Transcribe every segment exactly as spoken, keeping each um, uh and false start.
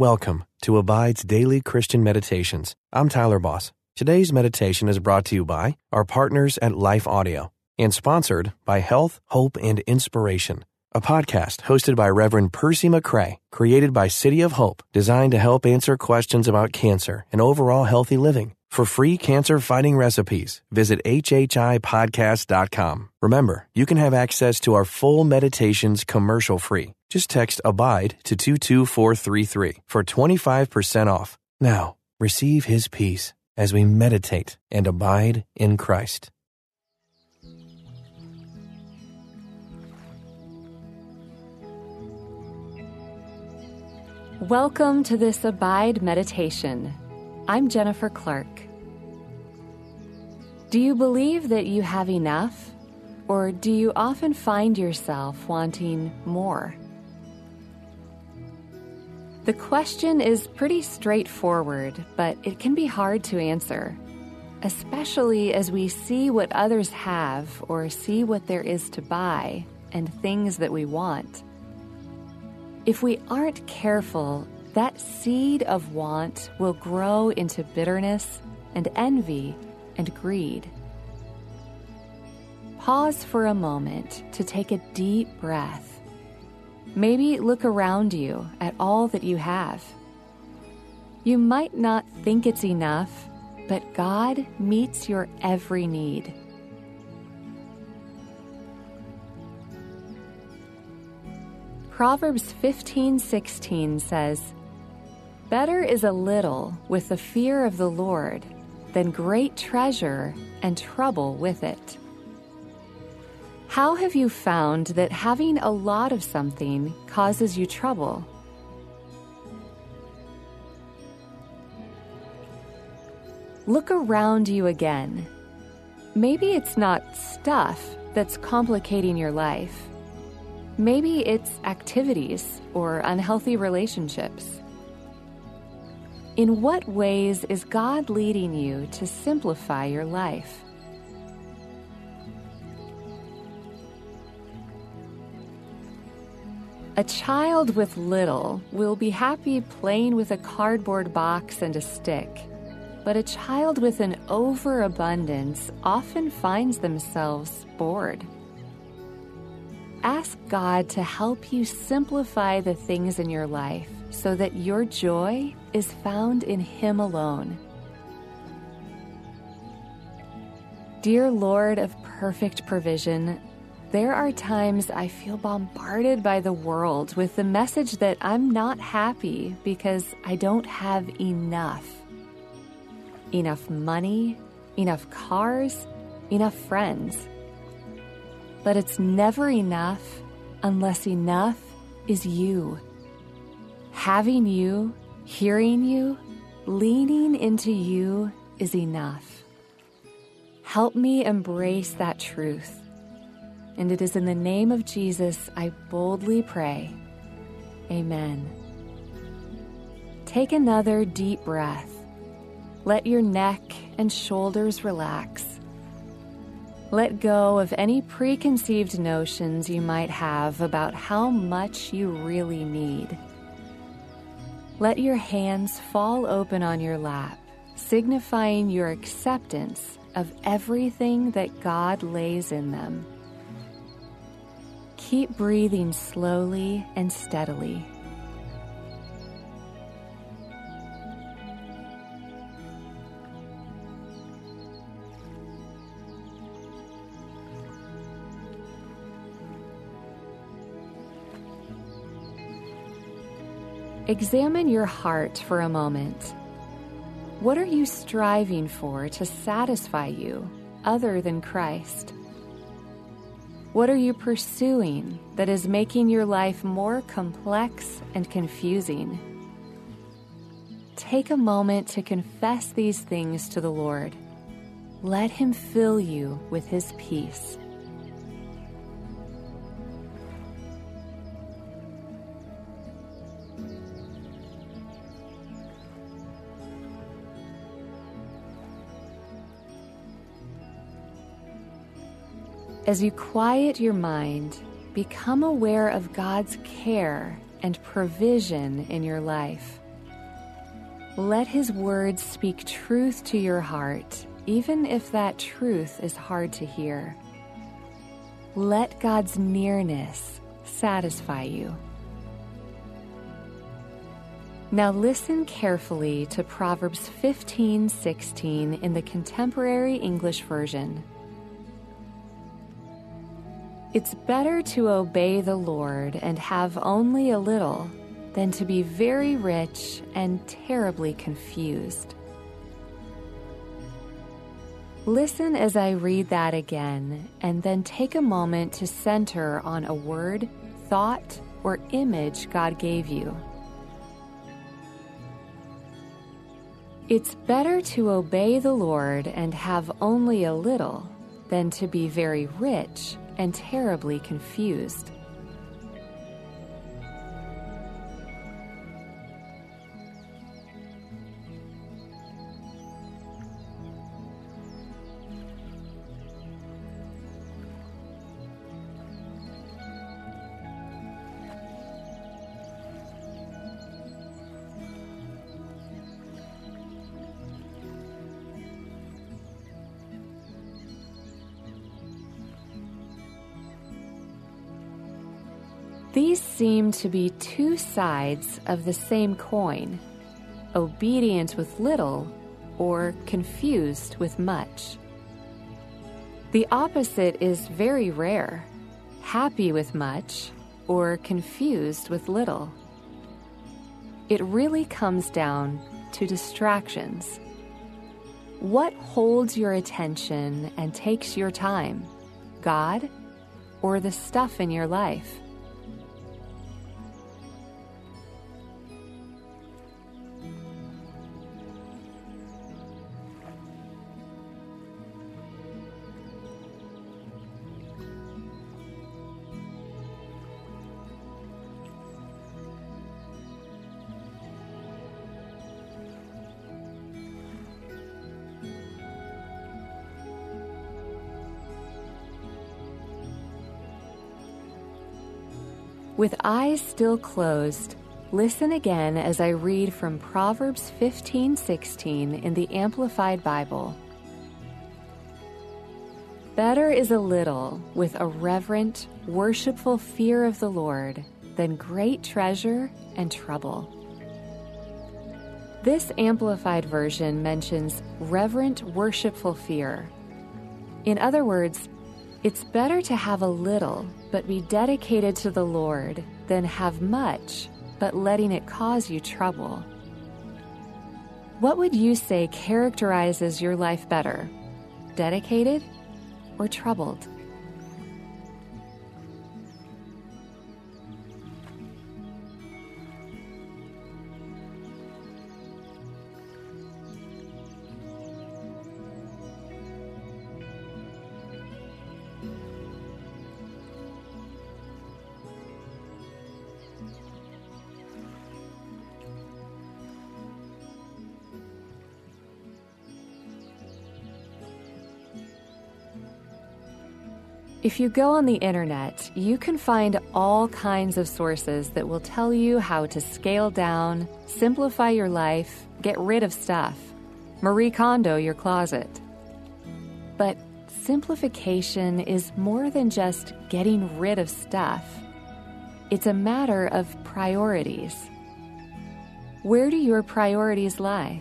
Welcome to Abide's Daily Christian Meditations. I'm Tyler Boss. Today's meditation is brought to you by our partners at Life Audio and sponsored by Health, Hope, and Inspiration, a podcast hosted by Reverend Percy McCrae, created by City of Hope, designed to help answer questions about cancer and overall healthy living. For free cancer-fighting recipes, visit h h i podcast dot com. Remember, you can have access to our full meditations commercial-free. Just text ABIDE to two two four three three for twenty-five percent off. Now, receive His peace as we meditate and abide in Christ. Welcome to this Abide meditation. I'm Jennifer Clark. Do you believe that you have enough, or do you often find yourself wanting more? The question is pretty straightforward, but it can be hard to answer, especially as we see what others have or see what there is to buy and things that we want. If we aren't careful, that seed of want will grow into bitterness and envy and greed. Pause for a moment to take a deep breath. Maybe look around you at all that you have. You might not think it's enough, but God meets your every need. Proverbs fifteen sixteen says, "Better is a little with the fear of the Lord than great treasure and trouble with it." How have you found that having a lot of something causes you trouble? Look around you again. Maybe it's not stuff that's complicating your life. Maybe it's activities or unhealthy relationships. In what ways is God leading you to simplify your life? A child with little will be happy playing with a cardboard box and a stick, but a child with an overabundance often finds themselves bored. Ask God to help you simplify the things in your life so that your joy is found in Him alone. Dear Lord of perfect provision, there are times I feel bombarded by the world with the message that I'm not happy because I don't have enough. Enough money, enough cars, enough friends. But it's never enough unless enough is you. Having you, hearing you, leaning into you is enough. Help me embrace that truth. And it is in the name of Jesus I boldly pray. Amen. Take another deep breath. Let your neck and shoulders relax. Let go of any preconceived notions you might have about how much you really need. Let your hands fall open on your lap, signifying your acceptance of everything that God lays in them. Keep breathing slowly and steadily. Examine your heart for a moment. What are you striving for to satisfy you other than Christ? What are you pursuing that is making your life more complex and confusing? Take a moment to confess these things to the Lord. Let Him fill you with His peace. As you quiet your mind, become aware of God's care and provision in your life. Let His words speak truth to your heart, even if that truth is hard to hear. Let God's nearness satisfy you. Now listen carefully to Proverbs fifteen sixteen in the Contemporary English Version. It's better to obey the Lord and have only a little than to be very rich and terribly confused. Listen as I read that again, and then take a moment to center on a word, thought, or image God gave you. It's better to obey the Lord and have only a little than to be very rich and terribly confused. These seem to be two sides of the same coin, obedient with little or confused with much. The opposite is very rare, happy with much or confused with little. It really comes down to distractions. What holds your attention and takes your time, God or the stuff in your life? With eyes still closed, listen again as I read from Proverbs fifteen sixteen in the Amplified Bible. Better is a little with a reverent, worshipful fear of the Lord than great treasure and trouble. This Amplified version mentions reverent, worshipful fear. In other words, it's better to have a little but be dedicated to the Lord than have much but letting it cause you trouble. What would you say characterizes your life better, dedicated or troubled? If you go on the internet, you can find all kinds of sources that will tell you how to scale down, simplify your life, get rid of stuff, Marie Kondo your closet. But simplification is more than just getting rid of stuff. It's a matter of priorities. Where do your priorities lie?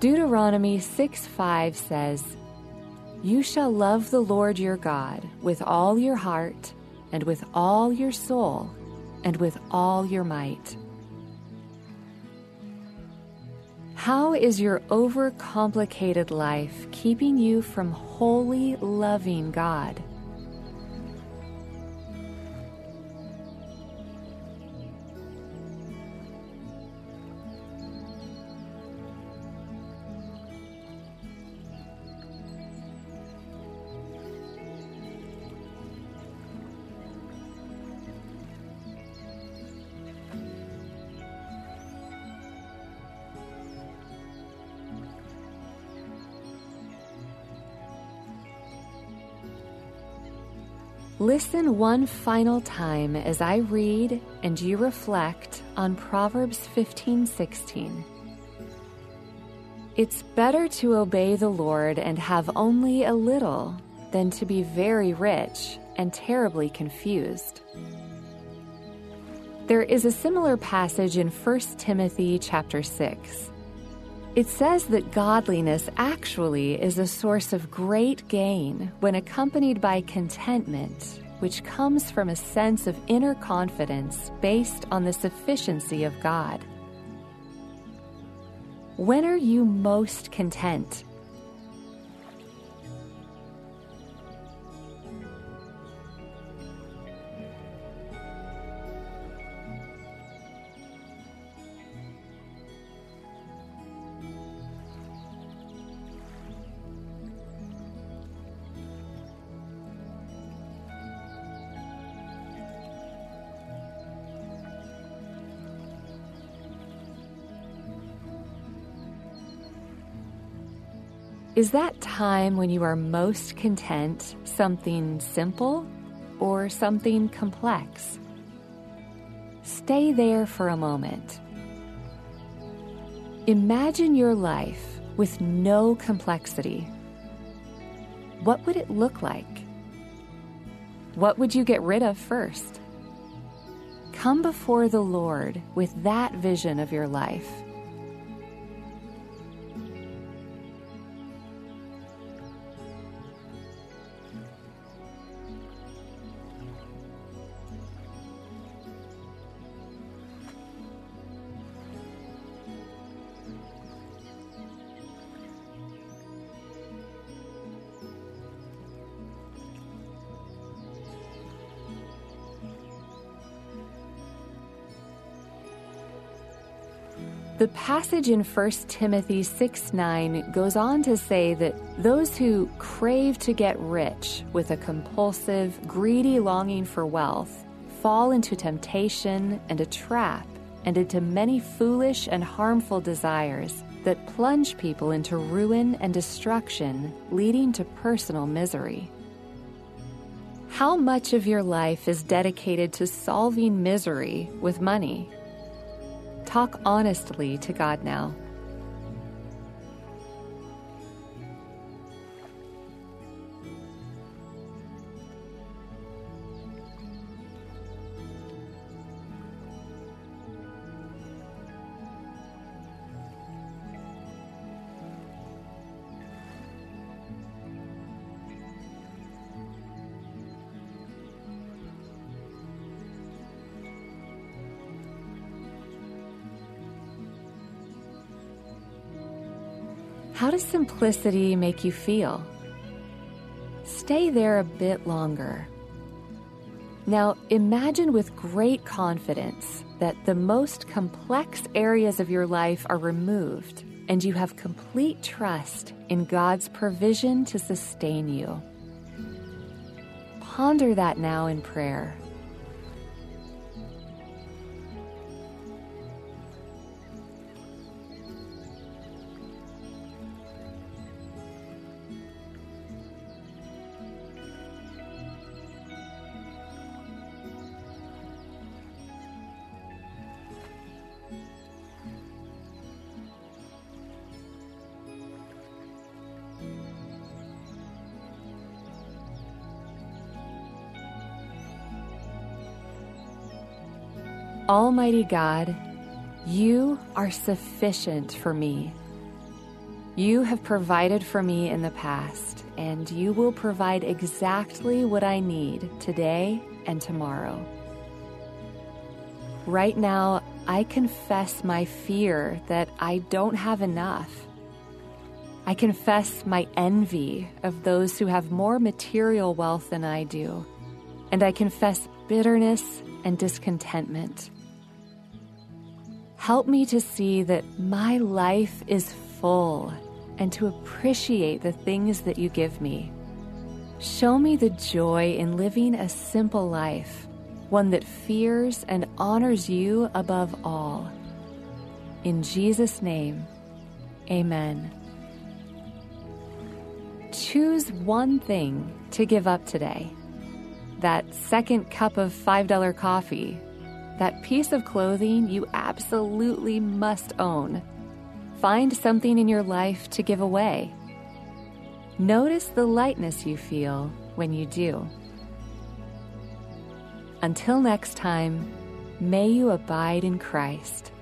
Deuteronomy six five says, "You shall love the Lord your God with all your heart and with all your soul and with all your might." How is your overcomplicated life keeping you from wholly loving God? Listen one final time as I read and you reflect on Proverbs fifteen sixteen. It's better to obey the Lord and have only a little than to be very rich and terribly confused. There is a similar passage in First Timothy chapter six. It says that godliness actually is a source of great gain when accompanied by contentment, which comes from a sense of inner confidence based on the sufficiency of God. When are you most content? Is that time when you are most content something simple or something complex? Stay there for a moment. Imagine your life with no complexity. What would it look like? What would you get rid of first? Come before the Lord with that vision of your life. The passage in First Timothy six nine goes on to say that those who crave to get rich with a compulsive, greedy longing for wealth fall into temptation and a trap and into many foolish and harmful desires that plunge people into ruin and destruction, leading to personal misery. How much of your life is dedicated to solving misery with money? Talk honestly to God now. How does simplicity make you feel? Stay there a bit longer. Now imagine with great confidence that the most complex areas of your life are removed and you have complete trust in God's provision to sustain you. Ponder that now in prayer. Almighty God, you are sufficient for me. You have provided for me in the past, and you will provide exactly what I need today and tomorrow. Right now, I confess my fear that I don't have enough. I confess my envy of those who have more material wealth than I do, and I confess bitterness and discontentment. Help me to see that my life is full and to appreciate the things that you give me. Show me the joy in living a simple life, one that fears and honors you above all. In Jesus' name, amen. Choose one thing to give up today. that second cup of five dollar coffee, that piece of clothing you absolutely must own. Find something in your life to give away. Notice the lightness you feel when you do. Until next time, may you abide in Christ.